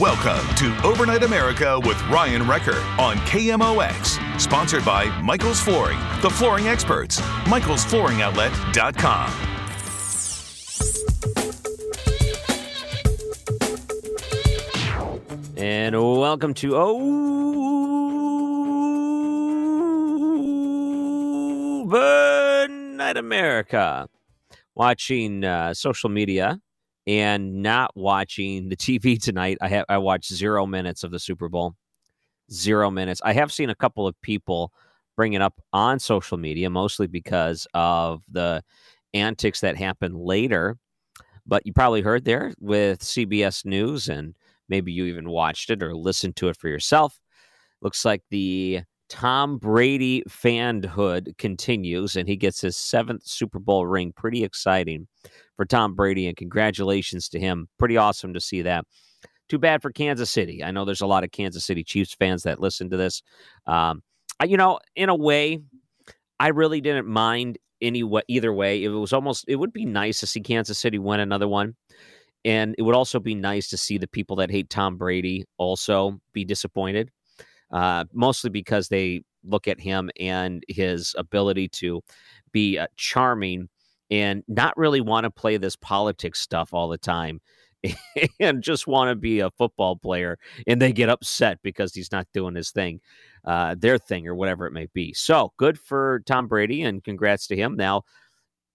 Welcome to Overnight America with Ryan Recker on KMOX. Sponsored by Michael's Flooring, the flooring experts. MichaelsFlooringOutlet.com. And welcome to Overnight America. Watching social media and not watching the TV tonight. I watched 0 minutes of the Super Bowl. 0 minutes. I have seen a couple of people bring it up on social media, mostly because of the antics that happened later. But you probably heard there with CBS News, and maybe you even watched it or listened to it for yourself. Looks like the Tom Brady fanhood continues, and he gets his 7th Super Bowl ring. Pretty exciting for Tom Brady, and congratulations to him. Pretty awesome to see that. Too bad for Kansas City. I know there's a lot of Kansas City Chiefs fans that listen to this. You know, in a way, I really didn't mind either way. It would be nice to see Kansas City win another one. And it would also be nice to see the people that hate Tom Brady also be disappointed, mostly because they look at him and his ability to be charming and not really want to play this politics stuff all the time and just want to be a football player. And they get upset because he's not doing his thing, their thing or whatever it may be. So good for Tom Brady and congrats to him. Now,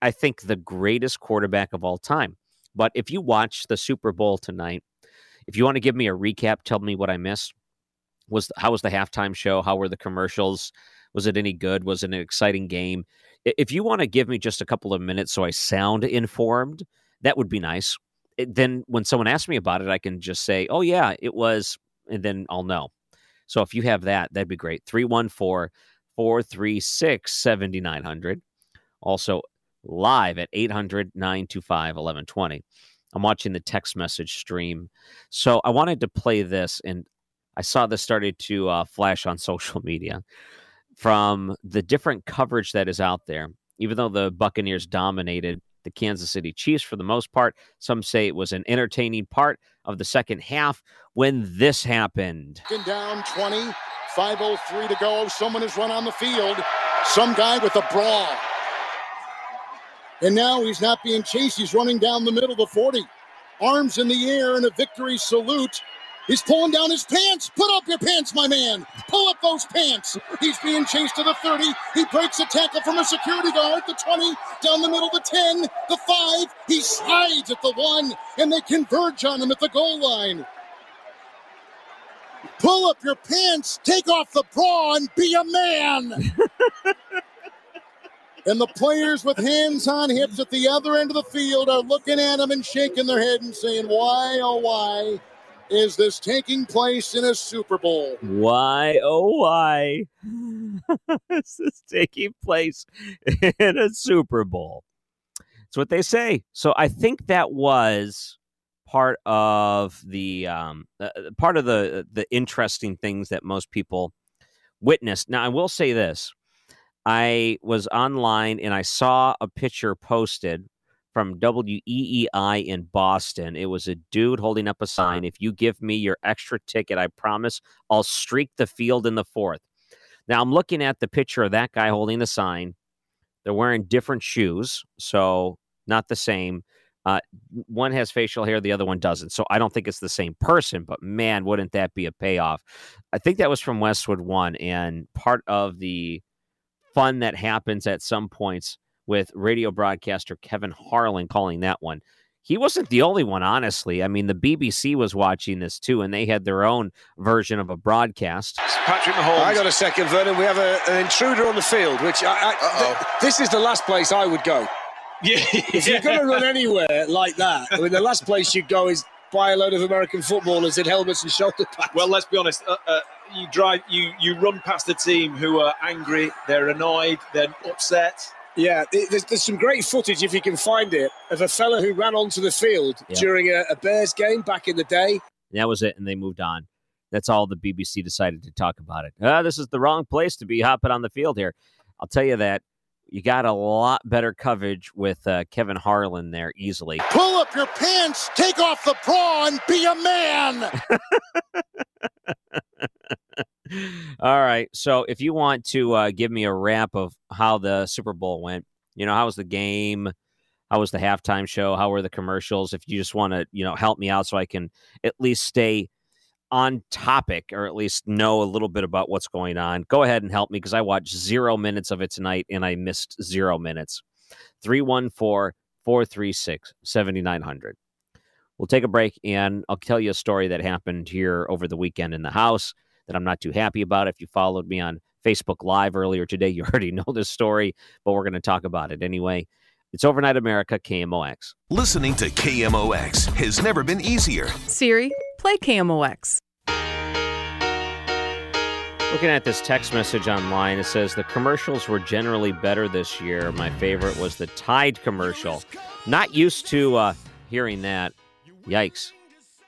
I think the greatest quarterback of all time. But if you watch the Super Bowl tonight, if you want to give me a recap, tell me what I missed. How was the halftime show? How were the commercials? Was it any good? Was it an exciting game? If you want to give me just a couple of minutes so I sound informed, that would be nice. Then when someone asks me about it, I can just say, oh, yeah, it was, and then I'll know. So if you have that, that'd be great. 314-436-7900. Also, live at 800-925-1120. I'm watching the text message stream. So I wanted to play this, and I saw this started to flash on social media from the different coverage that is out there. Even though the Buccaneers dominated the Kansas City Chiefs for the most part, some say it was an entertaining part of the second half when this happened. Down 20, 5:03 to go. Someone has run on the field. Some guy with a brawl. And now he's not being chased. He's running down the middle of the 40. Arms in the air in a victory salute. He's pulling down his pants. Put up your pants, my man. Pull up those pants. He's being chased to the 30. He breaks a tackle from a security guard. The 20, down the middle of the 10, the 5. He slides at the 1, and they converge on him at the goal line. Pull up your pants. Take off the bra and be a man. And the players with hands on hips at the other end of the field are looking at him and shaking their head and saying, why, oh, why is this taking place in a Super Bowl? Why, oh, why is this taking place in a Super Bowl? That's what they say. So I think that was part of the interesting things that most people witnessed. Now, I will say this. I was online and I saw a picture posted from WEEI in Boston. It was a dude holding up a sign. If you give me your extra ticket, I promise I'll streak the field in the 4th. Now I'm looking at the picture of that guy holding the sign. They're wearing different shoes, so not the same. One has facial hair, the other one doesn't. So I don't think it's the same person, but man, wouldn't that be a payoff? I think that was from Westwood One, and part of the fun that happens at some points with radio broadcaster Kevin Harlan calling that one. He wasn't the only one, honestly. I mean, the BBC was watching this too, and they had their own version of a broadcast. Patrick Mahomes. I got a second, Vernon. We have an intruder on the field, which this is the last place I would go. Yeah. If you're going to run anywhere like that, I mean, the last place you'd go is buy a load of American footballers in helmets and shoulder pads. Well, let's be honest. You run past a team who are angry, they're annoyed, they're upset. Yeah, there's some great footage, if you can find it, of a fella who ran onto the field during a Bears game back in the day. And that was it, and they moved on. That's all the BBC decided to talk about it. This is the wrong place to be hopping on the field here. I'll tell you that. You got a lot better coverage with Kevin Harlan there easily. Pull up your pants, take off the bra, and be a man! All right, so if you want to give me a wrap of how the Super Bowl went, you know, how was the game? How was the halftime show? How were the commercials? If you just want to, you know, help me out so I can at least stay on topic or at least know a little bit about what's going on, go ahead and help me because I watched 0 minutes of it tonight and I missed 0 minutes. 314-436-7900. We'll take a break and I'll tell you a story that happened here over the weekend in the house that I'm not too happy about. If you followed me on Facebook Live earlier today, you already know this story, but we're going to talk about it anyway. It's Overnight America, KMOX. Listening to KMOX has never been easier. Siri, play KMOX. Looking at this text message online, it says the commercials were generally better this year. My favorite was the Tide commercial. Not used to hearing that. Yikes.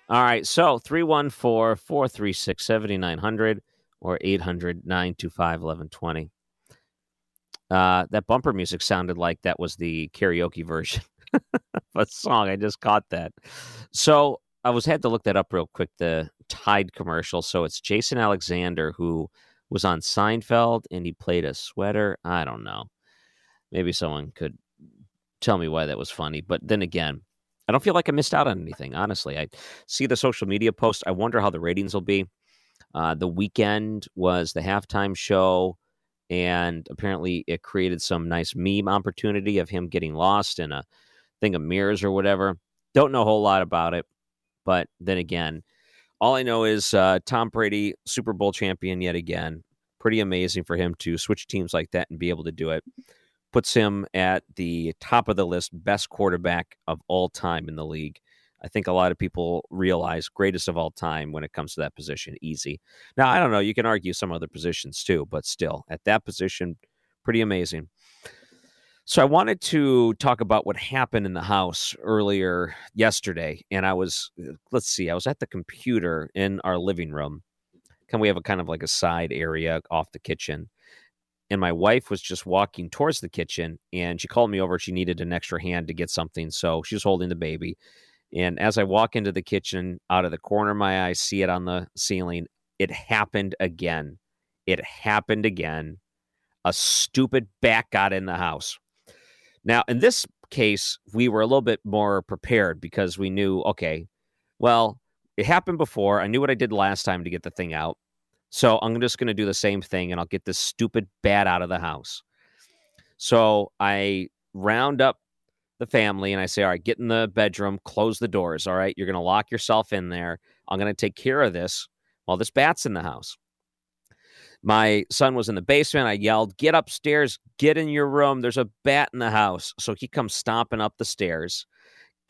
All right, so 314-436-7900 or 800-925-1120. That bumper music sounded like that was the karaoke version of a song. I just caught that. So I had to look that up real quick, the Tide commercial. So it's Jason Alexander, who was on Seinfeld, and he played a sweater. I don't know. Maybe someone could tell me why that was funny. But then again, I don't feel like I missed out on anything, honestly. I see the social media post. I wonder how the ratings will be. The weekend was the halftime show, and apparently it created some nice meme opportunity of him getting lost in a thing of mirrors or whatever. Don't know a whole lot about it. But then again, all I know is Tom Brady, Super Bowl champion yet again. Pretty amazing for him to switch teams like that and be able to do it. Puts him at the top of the list, best quarterback of all time in the league. I think a lot of people realize greatest of all time when it comes to that position, easy. Now, I don't know. You can argue some other positions too, but still, at that position, pretty amazing. So I wanted to talk about what happened in the house earlier yesterday. And I was at the computer in our living room. We have a kind of like a side area off the kitchen. And my wife was just walking towards the kitchen, and she called me over. She needed an extra hand to get something, so she was holding the baby. And as I walk into the kitchen, out of the corner of my eye, see it on the ceiling. It happened again. A stupid bat got in the house. Now, in this case, we were a little bit more prepared because we knew, okay, well, it happened before. I knew what I did last time to get the thing out. So I'm just going to do the same thing, and I'll get this stupid bat out of the house. So I round up the family, and I say, all right, get in the bedroom, close the doors, all right? You're going to lock yourself in there. I'm going to take care of this while this bat's in the house. My son was in the basement. I yelled, get upstairs, get in your room. There's a bat in the house. So he comes stomping up the stairs.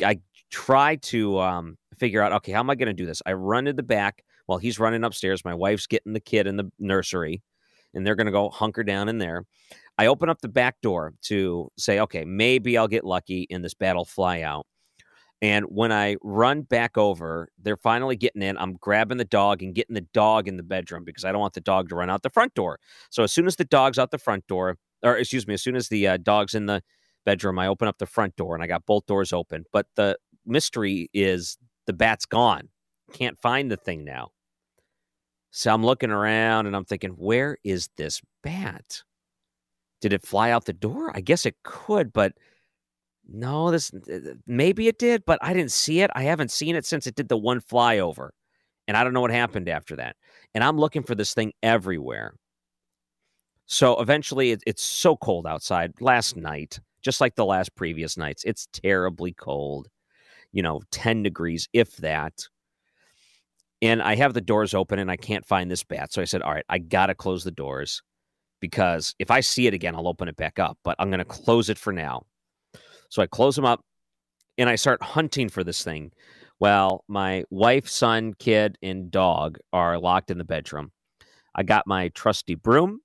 I try to figure out, okay, how am I going to do this? I run to the back. While he's running upstairs, my wife's getting the kid in the nursery, and they're going to go hunker down in there. I open up the back door to say, okay, maybe I'll get lucky and this bat will fly out. And when I run back over, they're finally getting in. I'm grabbing the dog and getting the dog in the bedroom because I don't want the dog to run out the front door. So as soon as the dog's out the front door, or excuse me, as soon as the dog's in the bedroom, I open up the front door, and I got both doors open. But the mystery is the bat's gone. Can't find the thing now. So I'm looking around and I'm thinking, where is this bat? Did it fly out the door? I guess it could, but No, this maybe it did, but I didn't see it. I haven't seen it since it did the one flyover, and I don't know what happened after that. And I'm looking for this thing everywhere. So eventually, it's so cold outside. Last night, just like the last previous nights, it's terribly cold. You know, 10 degrees, if that. And I have the doors open, and I can't find this bat. So I said, all right, I got to close the doors because if I see it again, I'll open it back up. But I'm going to close it for now. So I close them up, and I start hunting for this thing. Well, my wife, son, kid, and dog are locked in the bedroom. I got my trusty broom.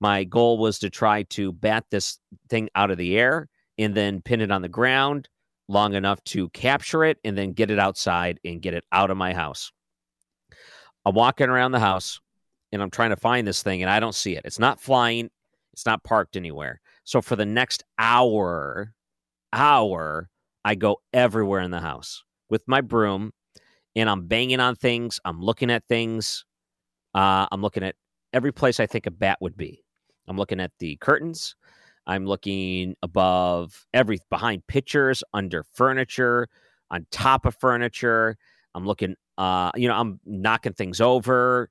My goal was to try to bat this thing out of the air and then pin it on the ground long enough to capture it and then get it outside and get it out of my house. I'm walking around the house, and I'm trying to find this thing, and I don't see it. It's not flying. It's not parked anywhere. So for the next hour, I go everywhere in the house with my broom, and I'm banging on things. I'm looking at things. I'm looking at every place I think a bat would be. I'm looking at the curtains. I'm looking above behind pictures, under furniture, on top of furniture. I'm looking, I'm knocking things over.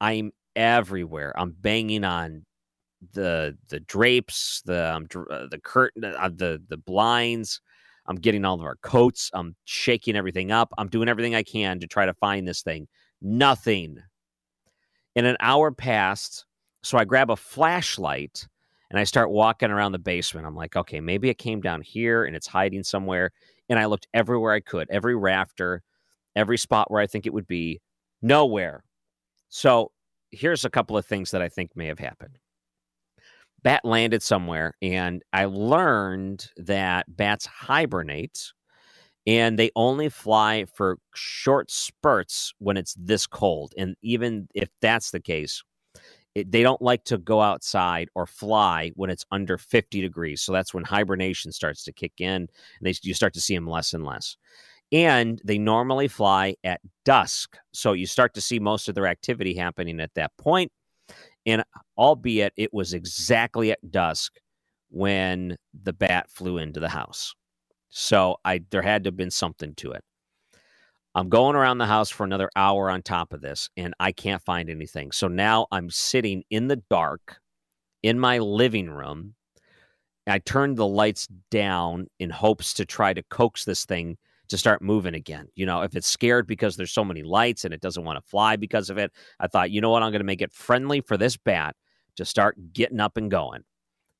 I'm everywhere. I'm banging on the drapes, the curtain, the blinds. I'm getting all of our coats. I'm shaking everything up. I'm doing everything I can to try to find this thing. Nothing. And an hour passed, so I grab a flashlight and I start walking around the basement. I'm like, okay, maybe it came down here and it's hiding somewhere. And I looked everywhere I could, every rafter, every spot where I think it would be, nowhere. So here's a couple of things that I think may have happened. Bat landed somewhere, and I learned that bats hibernate, and they only fly for short spurts when it's this cold. And even if that's the case, they don't like to go outside or fly when it's under 50 degrees. So that's when hibernation starts to kick in, and you start to see them less and less. And they normally fly at dusk. So you start to see most of their activity happening at that point. And albeit it was exactly at dusk when the bat flew into the house. So there had to have been something to it. I'm going around the house for another hour on top of this, and I can't find anything. So now I'm sitting in the dark in my living room. I turned the lights down in hopes to try to coax this thing to start moving again. You know, if it's scared because there's so many lights and it doesn't want to fly because of it, I thought, you know what, I'm going to make it friendly for this bat to start getting up and going.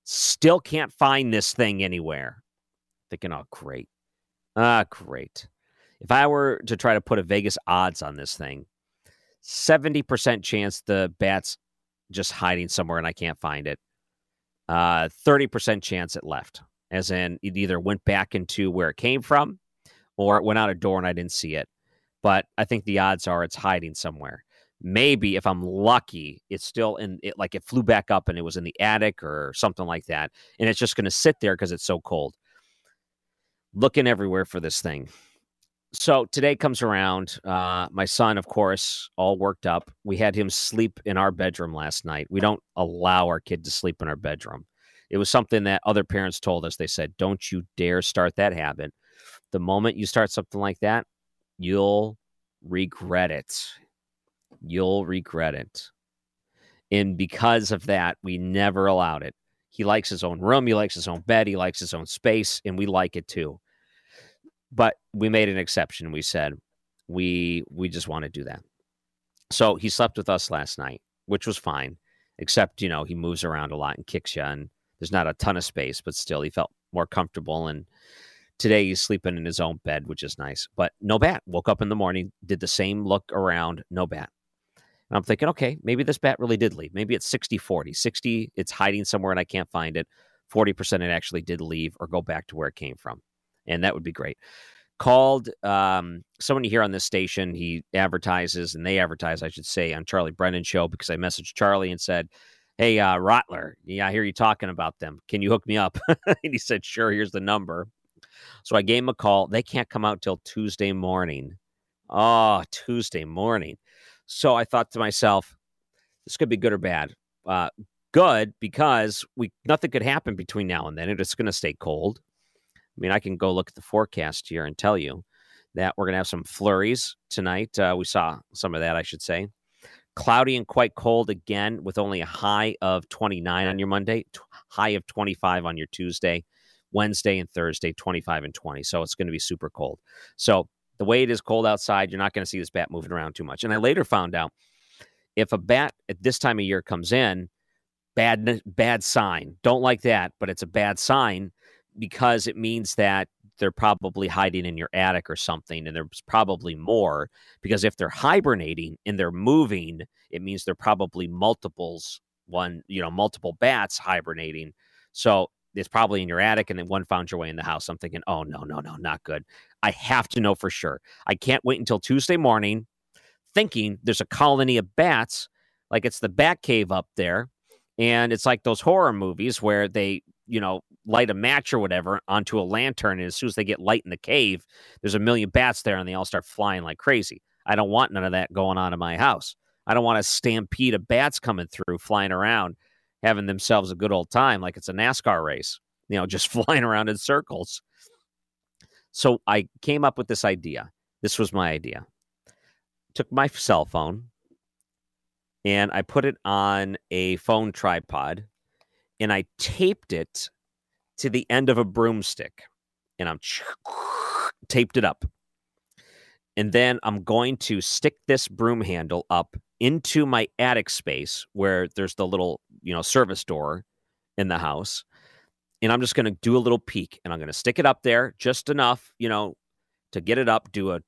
Still can't find this thing anywhere. Thinking, oh, great. If I were to try to put a Vegas odds on this thing, 70% chance the bat's just hiding somewhere and I can't find it. 30% chance it left, as in it either went back into where it came from or it went out a door and I didn't see it. But I think the odds are it's hiding somewhere. Maybe if I'm lucky, it's still in it, like it flew back up and it was in the attic or something like that. And it's just going to sit there because it's so cold. Looking everywhere for this thing. So today comes around. My son, of course, all worked up. We had him sleep in our bedroom last night. We don't allow our kid to sleep in our bedroom. It was something that other parents told us. They said, don't you dare start that habit. The moment you start something like that, you'll regret it. And because of that, we never allowed it. He likes his own room. He likes his own bed. He likes his own space, and we like it too. But we made an exception. We said, we just want to do that. So he slept with us last night, which was fine, except, you know, he moves around a lot and kicks you, and there's not a ton of space, but still he felt more comfortable. And today he's sleeping in his own bed, which is nice, but no bat. Woke up in the morning, did the same look around, no bat. And I'm thinking, okay, maybe this bat really did leave. Maybe it's 60-40. 60, it's hiding somewhere and I can't find it. 40%, it actually did leave or go back to where it came from. And that would be great. Called someone here on this station. He advertises, and they advertise, I should say, on Charlie Brennan show, because I messaged Charlie and said, hey, Rottler, yeah, I hear you talking about them. Can you hook me up? And he said, sure, here's the number. So I gave him a call. They can't come out till Tuesday morning. Oh, Tuesday morning. So I thought to myself, this could be good or bad. Good, because nothing could happen between now and then. It's going to stay cold. mean, I can go look at the forecast here and tell you that we're going to have some flurries tonight. We saw some of that, I should say. Cloudy and quite cold again with only a high of 29 on your Monday, high of 25 on your Tuesday, Wednesday and Thursday, 25 and 20. So it's going to be super cold. So the way it is cold outside, you're not going to see this bat moving around too much. And I later found out if a bat at this time of year comes in, bad sign. Don't like that, but it's a bad sign because it means that they're probably hiding in your attic or something, and there's probably more, because if they're hibernating and they're moving, it means they're probably multiple bats hibernating. So it's probably in your attic, and then one found your way in the house. I'm thinking, oh, no, not good. I have to know for sure. I can't wait until Tuesday morning thinking there's a colony of bats, like it's the bat cave up there, and it's like those horror movies where they, light a match or whatever onto a lantern, and as soon as they get light in the cave, there's a million bats there, and they all start flying like crazy. I don't want none of that going on in my house. I don't want a stampede of bats coming through, flying around, having themselves a good old time like it's a NASCAR race, just flying around in circles. So I came up with this idea. This was my idea. Took my cell phone, and I put it on a phone tripod, and I taped it to the end of a broomstick, and I'm taped it up. And then I'm going to stick this broom handle up into my attic space where there's the little, service door in the house. And I'm just going to do a little peek, and I'm going to stick it up there just enough, to get it up, do a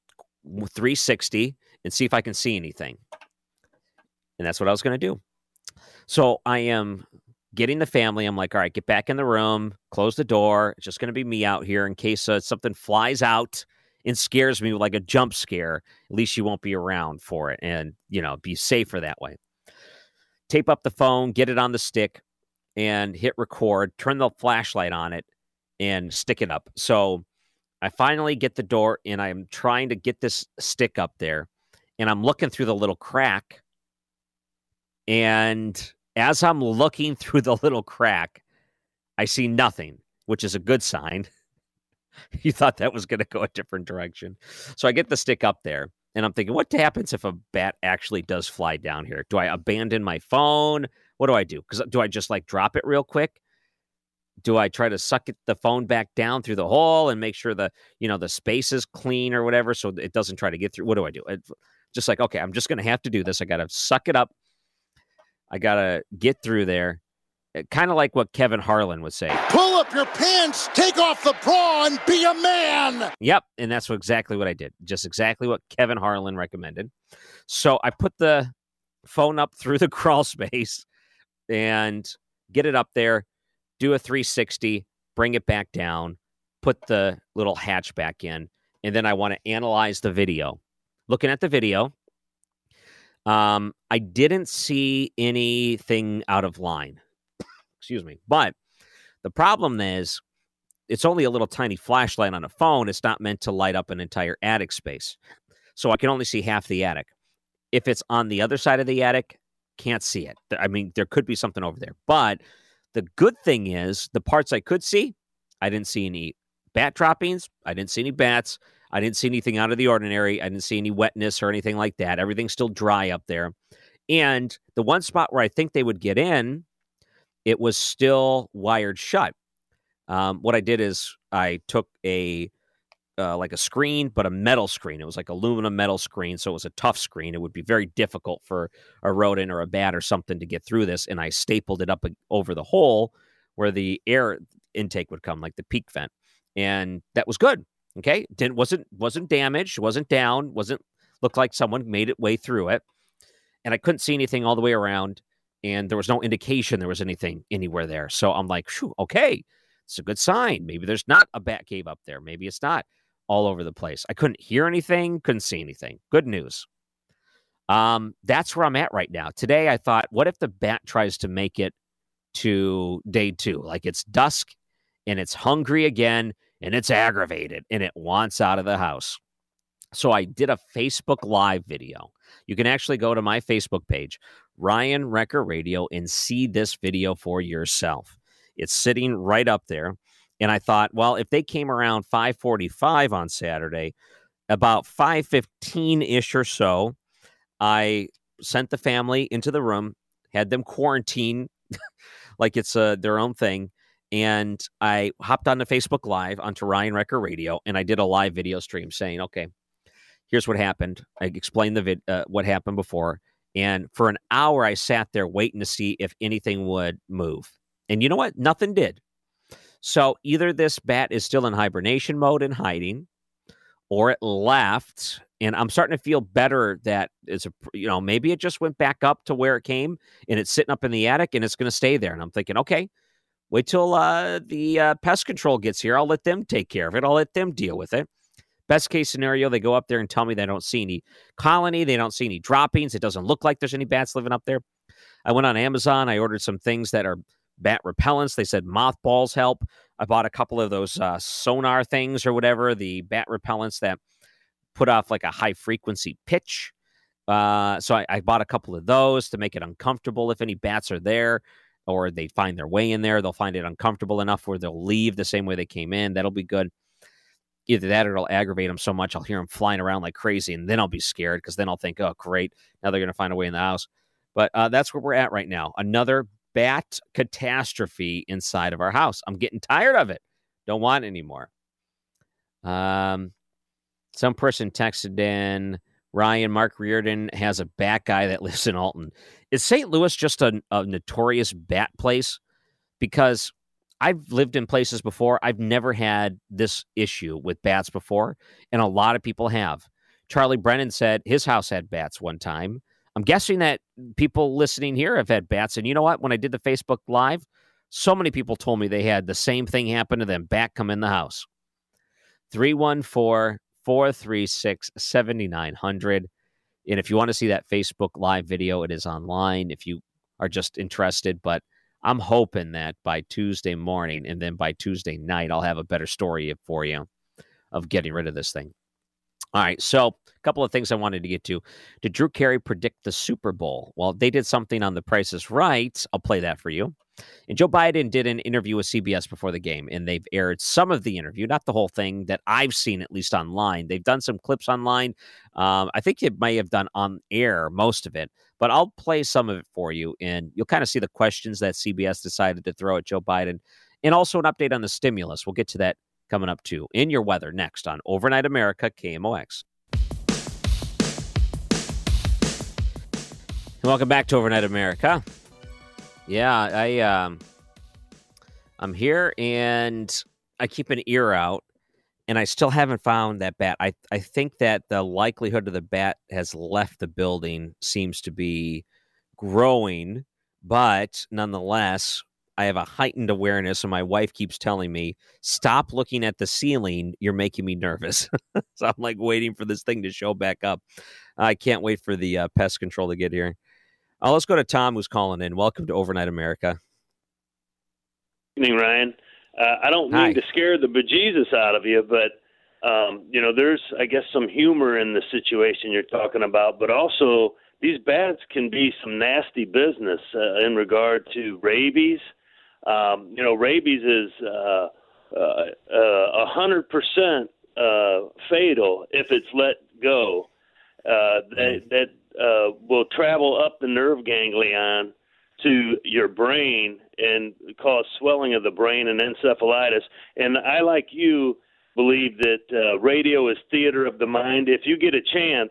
360 and see if I can see anything. And that's what I was going to do. So I am getting the family, I'm like, all right, get back in the room, close the door. It's just going to be me out here in case something flies out and scares me with like a jump scare. At least you won't be around for it and, be safer that way. Tape up the phone, get it on the stick, and hit record, turn the flashlight on it, and stick it up. So I finally get the door, and I'm trying to get this stick up there, and I'm looking through the little crack, and as I'm looking through the little crack, I see nothing, which is a good sign. You thought that was going to go a different direction. So I get the stick up there, and I'm thinking, what happens if a bat actually does fly down here? Do I abandon my phone? What do I do? Because do I just drop it real quick? Do I try to suck the phone back down through the hole and make sure the space is clean or whatever so it doesn't try to get through? What do I do? Okay, I'm just going to have to do this. I got to suck it up. I got to get through there. Kind of like what Kevin Harlan would say. Pull up your pants, take off the bra, and be a man. Yep, and that's exactly what I did. Just exactly what Kevin Harlan recommended. So I put the phone up through the crawl space and get it up there, do a 360, bring it back down, put the little hatch back in, and then I want to analyze the video. Looking at the video, I didn't see anything out of line. Excuse me. But the problem is it's only a little tiny flashlight on a phone. It's not meant to light up an entire attic space. So I can only see half the attic. If it's on the other side of the attic, can't see it. I mean, there could be something over there. But the good thing is the parts I could see, I didn't see any bat droppings. I didn't see any bats. I didn't see anything out of the ordinary. I didn't see any wetness or anything like that. Everything's still dry up there. And the one spot where I think they would get in, it was still wired shut. What I did is I took a screen, but a metal screen. It was like aluminum metal screen, so it was a tough screen. It would be very difficult for a rodent or a bat or something to get through this. And I stapled it up over the hole where the air intake would come, like the peak vent. And that was good. Okay, wasn't damaged, wasn't down, looked like someone made it way through it. And I couldn't see anything all the way around, and there was no indication there was anything anywhere there. So I'm like, shoo, okay, it's a good sign. Maybe there's not a bat cave up there. Maybe it's not all over the place. I couldn't hear anything, couldn't see anything. Good news. That's where I'm at right now. Today I thought, what if the bat tries to make it to day two? Like it's dusk and it's hungry again. And it's aggravated, and it wants out of the house. So I did a Facebook Live video. You can actually go to my Facebook page, Ryan Recker Radio, and see this video for yourself. It's sitting right up there, And I thought, well, if they came around 5:45 on Saturday, about 5:15-ish or so, I sent the family into the room, had them quarantine like it's their own thing. And I hopped onto Facebook Live, onto Ryan Recker Radio, and I did a live video stream saying, okay, here's what happened. I explained what happened before. And for an hour, I sat there waiting to see if anything would move. And you know what? Nothing did. So either this bat is still in hibernation mode and hiding, or it left. And I'm starting to feel better that it's maybe it just went back up to where it came, and it's sitting up in the attic, and it's going to stay there. And I'm thinking, okay, wait till the pest control gets here. I'll let them take care of it. I'll let them deal with it. Best case scenario, they go up there and tell me they don't see any colony. They don't see any droppings. It doesn't look like there's any bats living up there. I went on Amazon. I ordered some things that are bat repellents. They said mothballs help. I bought a couple of those sonar things or whatever, the bat repellents that put off like a high frequency pitch. So I bought a couple of those to make it uncomfortable. If any bats are there or they find their way in there, they'll find it uncomfortable enough where they'll leave the same way they came in. That'll be good. Either that or it'll aggravate them so much I'll hear them flying around like crazy, and then I'll be scared because then I'll think, oh, great, now they're going to find a way in the house. But that's where we're at right now. Another bat catastrophe inside of our house. I'm getting tired of it. Don't want it anymore. Some person texted in, Ryan Mark Reardon has a bat guy that lives in Alton. Is St. Louis just a notorious bat place? Because I've lived in places before. I've never had this issue with bats before, and a lot of people have. Charlie Brennan said his house had bats one time. I'm guessing that people listening here have had bats. And you know what? When I did the Facebook Live, so many people told me they had the same thing happen to them. Bat come in the house. 314-436-7900. And if you want to see that Facebook Live video, it is online if you are just interested. But I'm hoping that by Tuesday morning and then by Tuesday night, I'll have a better story for you of getting rid of this thing. All right, so a couple of things I wanted to get to. Did Drew Carey predict the Super Bowl? Well, they did something on the Price is Right. I'll play that for you. And Joe Biden did an interview with CBS before the game, and they've aired some of the interview, not the whole thing that I've seen, at least online. They've done some clips online. I think it may have done on air most of it, but I'll play some of it for you, and you'll kind of see the questions that CBS decided to throw at Joe Biden, and also an update on the stimulus. We'll get to that coming up, too, in your weather next on Overnight America, KMOX. And welcome back to Overnight America. Yeah, I'm here, and I keep an ear out, and I still haven't found that bat. I think that the likelihood of the bat has left the building seems to be growing, but nonetheless, I have a heightened awareness, and my wife keeps telling me, stop looking at the ceiling. You're making me nervous. So I'm like waiting for this thing to show back up. I can't wait for the pest control to get here. Let's go to Tom, who's calling in. Welcome to Overnight America. Good evening, Ryan. I don't mean to scare the bejesus out of you, but there's, I guess, some humor in the situation you're talking about, but also these bats can be some nasty business in regard to rabies. Rabies is 100% fatal if it's let go. That will travel up the nerve ganglion to your brain and cause swelling of the brain and encephalitis. And I, like you, believe that radio is theater of the mind. If you get a chance,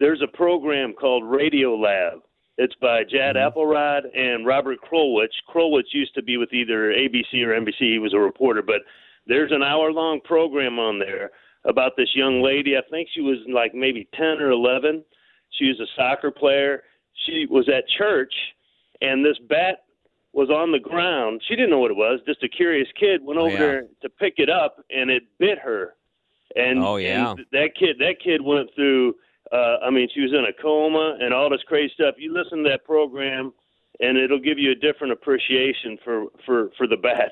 there's a program called Radiolab. It's by Jad Appelrod and Robert Krolwich. Krolwich used to be with either ABC or NBC. He was a reporter. But there's an hour-long program on there about this young lady. I think she was like maybe 10 or 11. She was a soccer player. She was at church, and this bat was on the ground. She didn't know what it was. Just a curious kid went over there to pick it up, and it bit her. And, and that kid went through – she was in a coma and all this crazy stuff. You listen to that program, and it'll give you a different appreciation for the bat.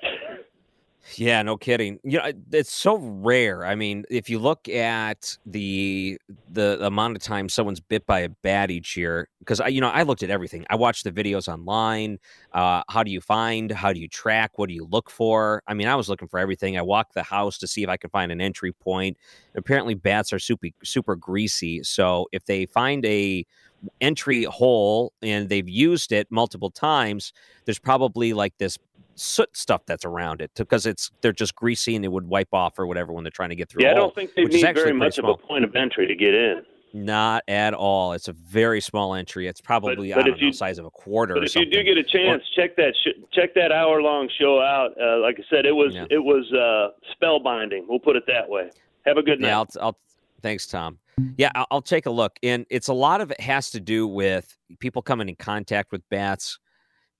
Yeah, no kidding. You know, it's so rare. I mean, if you look at the amount of time someone's bit by a bat each year, because I looked at everything. I watched the videos online. How do you find? How do you track? What do you look for? I mean, I was looking for everything. I walked the house to see if I could find an entry point. Apparently, bats are super greasy. So if they find a entry hole and they've used it multiple times, there's probably like this soot stuff that's around it because they're just greasy and it would wipe off or whatever when they're trying to get through. Yeah, I don't think they need very much of a point of entry to get in. Not at all. It's a very small entry. It's probably the size of a quarter. But if you do get a chance, check that hour-long show out. Like I said, it was spellbinding. We'll put it that way. Have a good night. Yeah, thanks, Tom. Yeah, I'll take a look. And a lot of it has to do with people coming in contact with bats.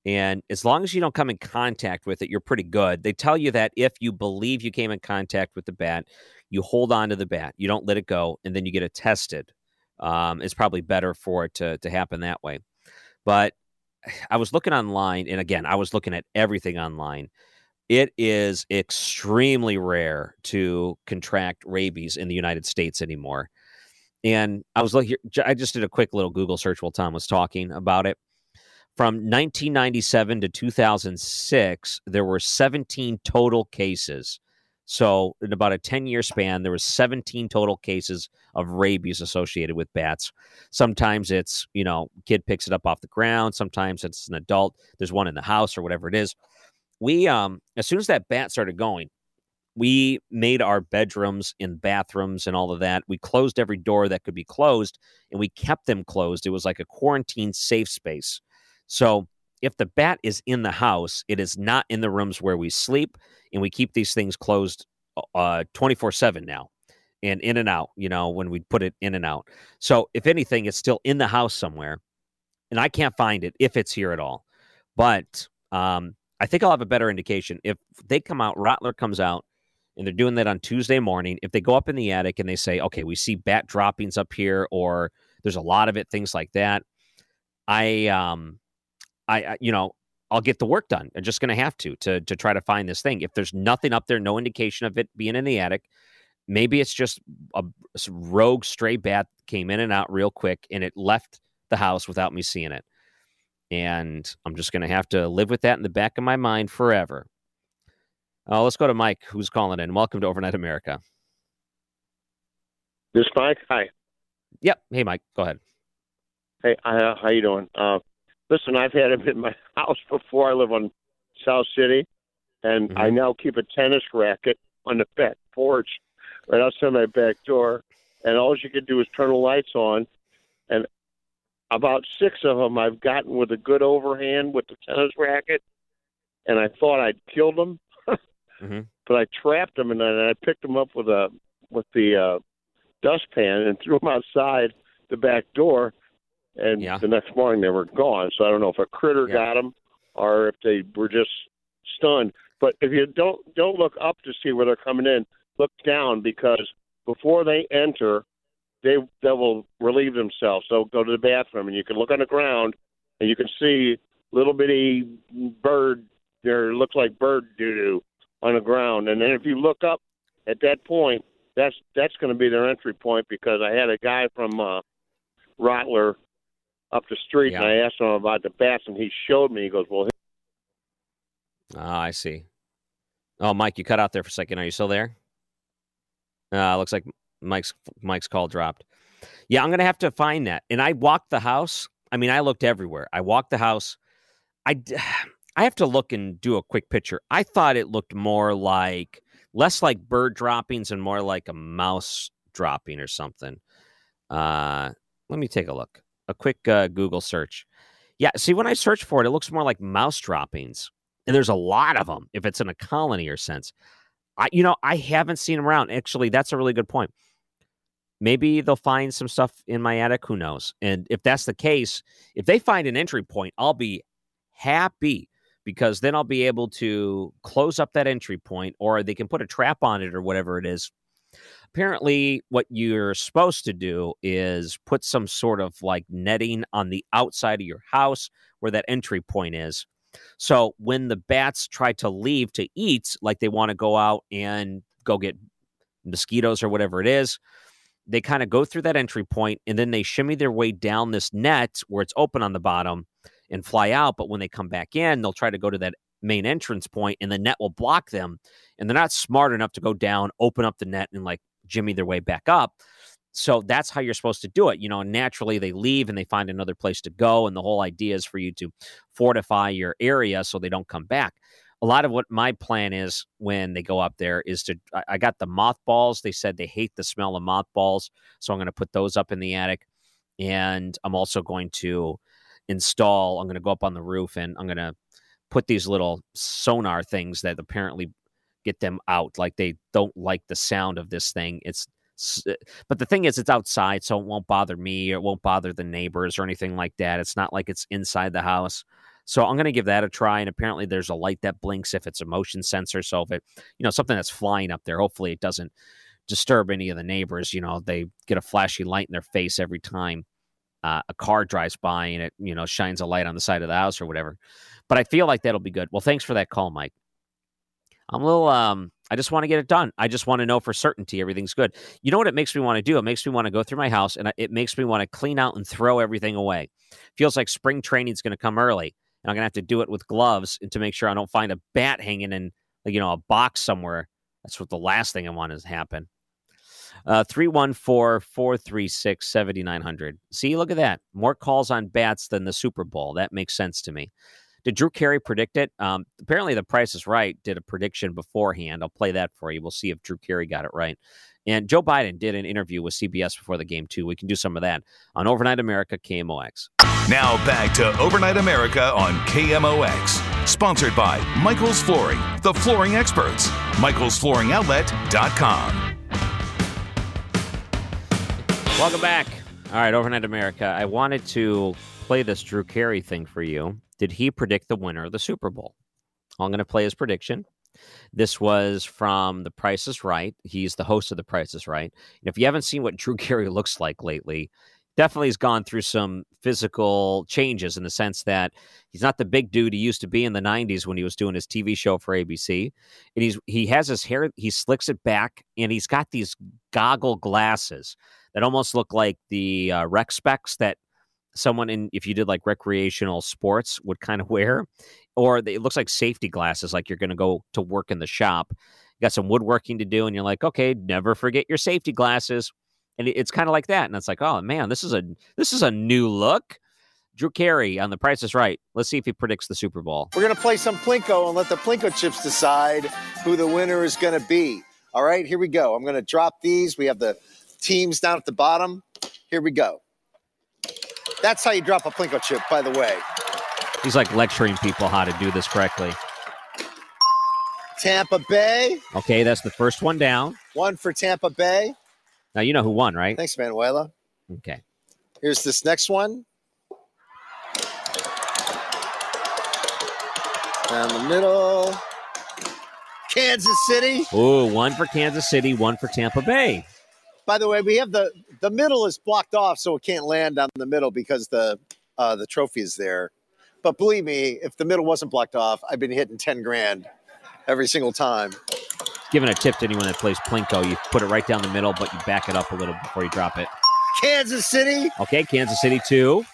And as long as you don't come in contact with it, you're pretty good. They tell you that if you believe you came in contact with the bat, you hold on to the bat. You don't let it go, and then you get it tested. It's probably better for it to happen that way. But I was looking online, and again, I was looking at everything online. It is extremely rare to contract rabies in the United States anymore. And I was looking. I just did a quick little Google search while Tom was talking about it. From 1997 to 2006, there were 17 total cases. So in about a 10-year span, there were 17 total cases of rabies associated with bats. Sometimes it's, kid picks it up off the ground. Sometimes it's an adult. There's one in the house or whatever it is. We, as soon as that bat started going, we made our bedrooms and bathrooms and all of that. We closed every door that could be closed, and we kept them closed. It was like a quarantine safe space. So if the bat is in the house, it is not in the rooms where we sleep, and we keep these things closed 24/7 now and in and out, when we put it in and out. So if anything, it's still in the house somewhere, and I can't find it if it's here at all. But I think I'll have a better indication. If they come out, Rottler comes out, and they're doing that on Tuesday morning, if they go up in the attic and they say, okay, we see bat droppings up here, or there's a lot of it, things like that, I I'll get the work done. I'm just going to have to try to find this thing. If there's nothing up there, no indication of it being in the attic, maybe it's just a rogue stray bat came in and out real quick, and it left the house without me seeing it. And I'm just going to have to live with that in the back of my mind forever. Let's go to Mike, who's calling in. Welcome to Overnight America. This Mike? Hi. Yep. Hey, Mike. Go ahead. Hey, how you doing? Listen, I've had them in my house before. I live on South City, and I now keep a tennis racket on the back porch right outside my back door, and all you can do is turn the lights on, and about 6 of them I've gotten with a good overhand with the tennis racket, and I thought I'd killed them, but I trapped them, and then I picked them up with the dustpan and threw them outside the back door. And the next morning they were gone. So I don't know if a critter got them or if they were just stunned. But if you don't look up to see where they're coming in, look down, because before they enter, they will relieve themselves. So go to the bathroom, and you can look on the ground, and you can see little bitty bird. There looks like bird doo-doo on the ground. And then if you look up at that point, that's going to be their entry point, because I had a guy from Rottler up the street, and I asked him about the bats, and he showed me. He goes, well, I see. Oh, Mike, you cut out there for a second. Are you still there? Looks like Mike's call dropped. Yeah, I'm going to have to find that. And I walked the house. I mean, I looked everywhere. I walked the house. I have to look and do a quick picture. I thought it looked more like, less like bird droppings and more like a mouse dropping or something. Let me take a look. A quick Google search. Yeah, see, when I search for it, it looks more like mouse droppings. And there's a lot of them if it's in a colony or sense. I haven't seen them around. Actually, that's a really good point. Maybe they'll find some stuff in my attic. Who knows? And if that's the case, if they find an entry point, I'll be happy, because then I'll be able to close up that entry point, or they can put a trap on it or whatever it is. Apparently, what you're supposed to do is put some sort of like netting on the outside of your house where that entry point is. So when the bats try to leave to eat, like they want to go out and go get mosquitoes or whatever it is, they kind of go through that entry point and then they shimmy their way down this net where it's open on the bottom and fly out. But when they come back in, they'll try to go to that main entrance point and the net will block them. And they're not smart enough to go down, open up the net and like jimmy their way back up. So that's how you're supposed to do it. You know, naturally they leave and they find another place to go. And the whole idea is for you to fortify your area so they don't come back. A lot of what my plan is when they go up there is to, I got the mothballs. They said they hate the smell of mothballs. So I'm going to put those up in the attic. And I'm also going to install, I'm going to go up on the roof and I'm going to put these little sonar things that apparently get them out. Like they don't like the sound of this thing. But the thing is, it's outside, so it won't bother me. It won't bother the neighbors or anything like that. It's not like it's inside the house. So I'm going to give that a try. And apparently there's a light that blinks if it's a motion sensor. So if it, you know, something that's flying up there, hopefully it doesn't disturb any of the neighbors. You know, they get a flashy light in their face every time a car drives by and it, you know, shines a light on the side of the house or whatever. But I feel like that'll be good. Well, thanks for that call, Mike. I'm a little, I just want to get it done. I just want to know for certainty everything's good. You know what it makes me want to do? It makes me want to go through my house and it makes me want to clean out and throw everything away. Feels like spring training is going to come early and I'm going to have to do it with gloves and to make sure I don't find a bat hanging in, you know, a box somewhere. That's what the last thing I want is to happen. 314-436-7900. See, look at that. More calls on bats than the Super Bowl. That makes sense to me. Did Drew Carey predict it? Apparently, The Price is Right did a prediction beforehand. I'll play that for you. We'll see if Drew Carey got it right. And Joe Biden did an interview with CBS before the game, too. We can do some of that on Overnight America, KMOX. Now back to Overnight America on KMOX. Sponsored by Michael's Flooring, the flooring experts. MichaelsFlooringOutlet.com. Welcome back. All right, Overnight America. I wanted to play this Drew Carey thing for you. Did he predict the winner of the Super Bowl? I'm going to play his prediction. This was from The Price is Right. He's the host of The Price is Right. And if you haven't seen what Drew Carey looks like lately, definitely has gone through some physical changes in the sense that he's not the big dude he used to be in the 90s when he was doing his TV show for ABC. And he has his hair, he slicks it back, and he's got these goggle glasses that almost look like the rec specs that someone in, if you did like recreational sports, would kind of wear, or it looks like safety glasses, like you're going to go to work in the shop. You got some woodworking to do, and you're like, okay, never forget your safety glasses. And it's kind of like that. And it's like, oh man, this is a new look. Drew Carey on The Price is Right. Let's see if he predicts the Super Bowl. We're going to play some Plinko and let the Plinko chips decide who the winner is going to be. All right, here we go. I'm going to drop these. We have the teams down at the bottom. Here we go. That's how you drop a Plinko chip, by the way. He's like lecturing people how to do this correctly. Tampa Bay. Okay, that's the first one down. One for Tampa Bay. Now you know who won, right? Thanks, Manuela. Okay. Here's this next one. Down the middle. Kansas City. Ooh, one for Kansas City, one for Tampa Bay. By the way, we have the middle is blocked off, so it can't land on the middle because the trophy is there. But believe me, if the middle wasn't blocked off, I've been hitting 10 grand every single time. Giving a tip to anyone that plays Plinko, you put it right down the middle, but you back it up a little before you drop it. Kansas City. Okay, Kansas City 2.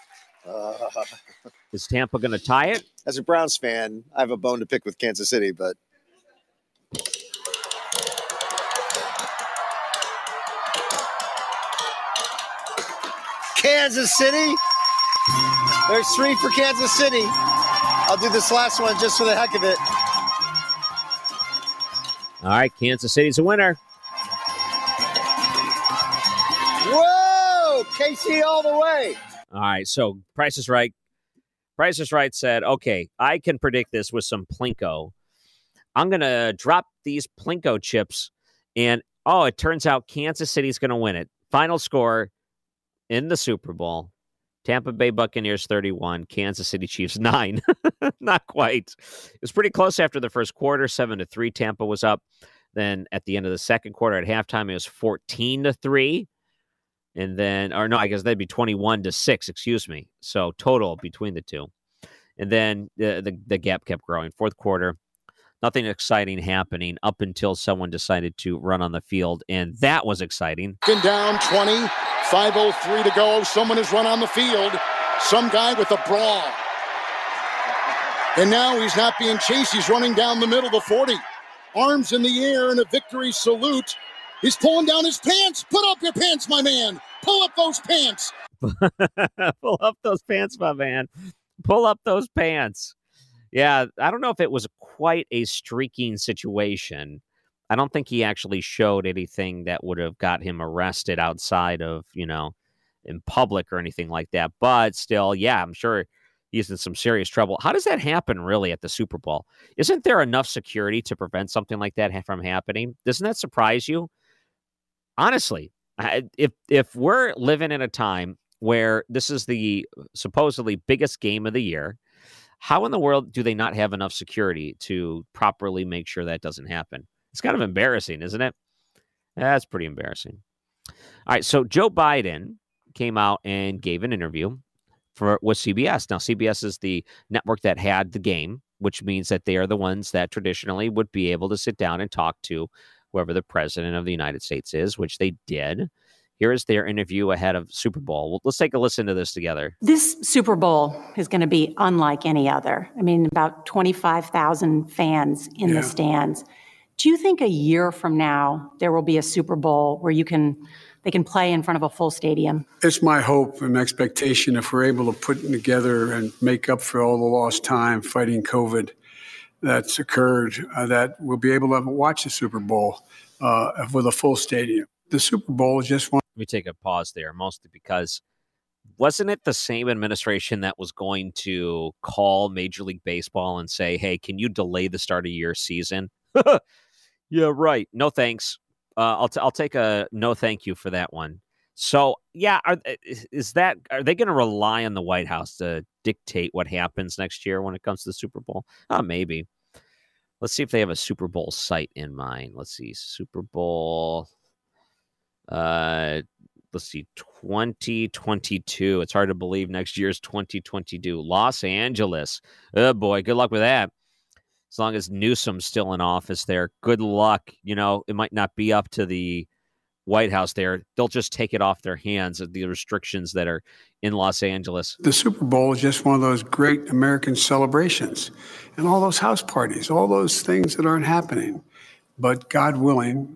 Is Tampa going to tie it? As a Browns fan, I have a bone to pick with Kansas City, but... Kansas City. There's 3 for Kansas City. I'll do this last one just for the heck of it. All right, Kansas City's a winner. Whoa, KC all the way. All right, so Price is Right. Price is Right said, okay, I can predict this with some Plinko. I'm going to drop these Plinko chips, and, oh, it turns out Kansas City's going to win it. Final score. In the Super Bowl, Tampa Bay Buccaneers 31, Kansas City Chiefs 9. Not quite. It was pretty close after the first quarter, 7-3. Tampa was up. Then at the end of the second quarter at halftime, it was 14-3. And then, or no, I guess that'd be 21-6, excuse me. So total between the two. And then the gap kept growing. Fourth quarter, nothing exciting happening up until someone decided to run on the field, and that was exciting. Been down 20, 5:03 to go. Someone has run on the field. Some guy with a brawl. And now he's not being chased. He's running down the middle, the 40. Arms in the air in a victory salute. He's pulling down his pants. Put up your pants, my man. Pull up those pants. Pull up those pants, my man. Pull up those pants. Yeah, I don't know if it was quite a streaking situation. I don't think he actually showed anything that would have got him arrested outside of, you know, in public or anything like that. But still, yeah, I'm sure he's in some serious trouble. How does that happen, really, at the Super Bowl? Isn't there enough security to prevent something like that from happening? Doesn't that surprise you? Honestly, if we're living in a time where this is the supposedly biggest game of the year, how in the world do they not have enough security to properly make sure that doesn't happen? It's kind of embarrassing, isn't it? That's pretty embarrassing. All right, so Joe Biden came out and gave an interview with CBS. Now, CBS is the network that had the game, which means that they are the ones that traditionally would be able to sit down and talk to whoever the president of the United States is, which they did. Here is their interview ahead of Super Bowl. Well, let's take a listen to this together. This Super Bowl is going to be unlike any other. I mean, about 25,000 fans in the stands. Do you think a year from now there will be a Super Bowl where they can play in front of a full stadium? It's my hope and expectation, if we're able to put together and make up for all the lost time fighting COVID that's occurred, that we'll be able to watch the Super Bowl with a full stadium. The Super Bowl just won. Let me take a pause there, mostly because wasn't it the same administration that was going to call Major League Baseball and say, hey, can you delay the start of your season? Yeah, right. No, thanks. I'll take a no thank you for that one. So, yeah, are they going to rely on the White House to dictate what happens next year when it comes to the Super Bowl? Oh, maybe. Let's see if they have a Super Bowl site in mind. Let's see. Super Bowl. Let's see. 2022. It's hard to believe next year's 2022. Los Angeles. Oh, boy. Good luck with that. As long as Newsom's still in office there, good luck. You know, it might not be up to the White House there. They'll just take it off their hands of the restrictions that are in Los Angeles. The Super Bowl is just one of those great American celebrations and all those house parties, all those things that aren't happening. But God willing,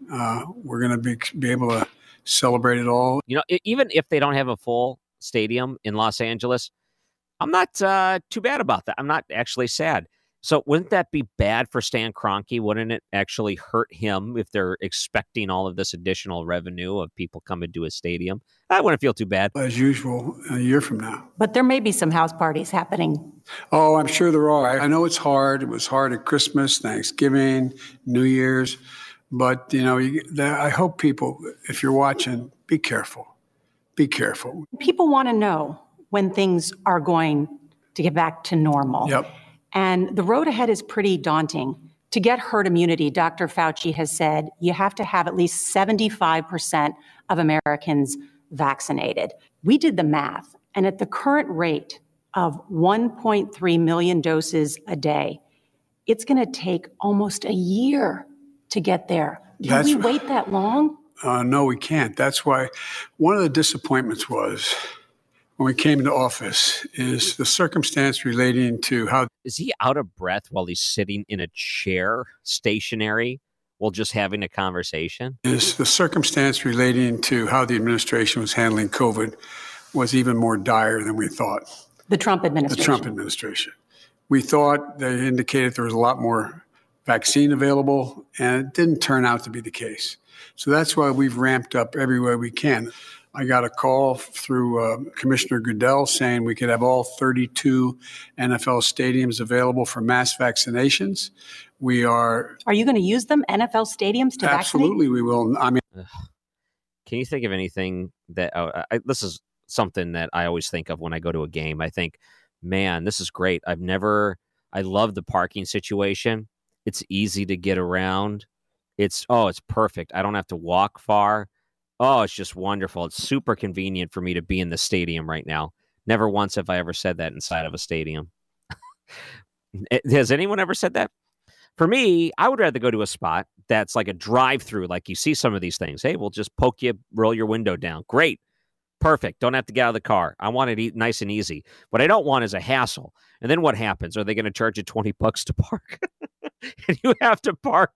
we're going to be able to celebrate it all. You know, even if they don't have a full stadium in Los Angeles, I'm not too bad about that. I'm not actually sad. So wouldn't that be bad for Stan Kroenke? Wouldn't it actually hurt him if they're expecting all of this additional revenue of people coming to his stadium? I wouldn't feel too bad. As usual, a year from now. But there may be some house parties happening. Oh, I'm sure there are. I know it's hard. It was hard at Christmas, Thanksgiving, New Year's. But, you know, I hope people, if you're watching, be careful. Be careful. People want to know when things are going to get back to normal. Yep. And the road ahead is pretty daunting. To get herd immunity, Dr. Fauci has said you have to have at least 75% of Americans vaccinated. We did the math, and at the current rate of 1.3 million doses a day, it's going to take almost a year to get there. Can we wait that long? No, we can't. That's why one of the disappointments was when we came into office is the circumstance relating to how. Is he out of breath while he's sitting in a chair, stationary, while just having a conversation? Is the circumstance relating to how the administration was handling COVID was even more dire than we thought. The Trump administration. We thought they indicated there was a lot more vaccine available, and it didn't turn out to be the case. So that's why we've ramped up every way we can. I got a call through Commissioner Goodell saying we could have all 32 NFL stadiums available for mass vaccinations. We are. Are you going to use them, NFL stadiums, to vaccinate? Absolutely, we will. I mean, can you think of anything that this is something that I always think of when I go to a game? I think, man, this is great. I love the parking situation. It's easy to get around. It's perfect. I don't have to walk far. Oh, it's just wonderful. It's super convenient for me to be in the stadium right now. Never once have I ever said that inside of a stadium. Has anyone ever said that? For me, I would rather go to a spot that's like a drive-through, like you see some of these things. Hey, we'll just poke you, roll your window down. Great. Perfect. Don't have to get out of the car. I want it nice and easy. What I don't want is a hassle. And then what happens? Are they going to charge you $20 to park? And you have to park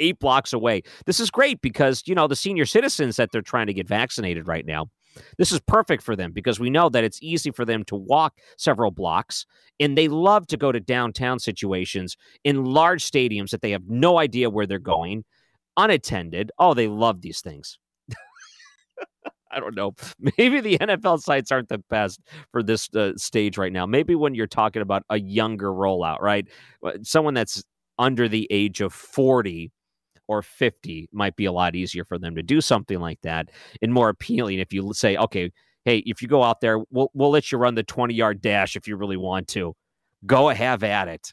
8 blocks away. This is great because, you know, the senior citizens that they're trying to get vaccinated right now, this is perfect for them because we know that it's easy for them to walk several blocks, and they love to go to downtown situations in large stadiums that they have no idea where they're going, unattended. Oh, they love these things. I don't know. Maybe the NFL sites aren't the best for this stage right now. Maybe when you're talking about a younger rollout, right? Someone that's under the age of 40 or 50 might be a lot easier for them to do something like that and more appealing if you say, okay, hey, if you go out there, we'll let you run the 20-yard dash if you really want to. Go have at it.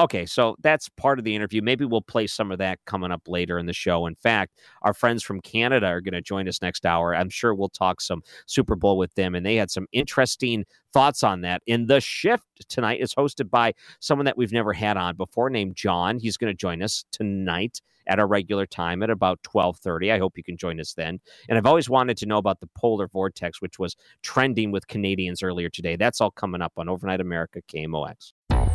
Okay, so that's part of the interview. Maybe we'll play some of that coming up later in the show. In fact, our friends from Canada are going to join us next hour. I'm sure we'll talk some Super Bowl with them, and they had some interesting thoughts on that. And The Shift tonight is hosted by someone that we've never had on before named John. He's going to join us tonight at our regular time at about 12:30. I hope you can join us then. And I've always wanted to know about the polar vortex, which was trending with Canadians earlier today. That's all coming up on Overnight America KMOX.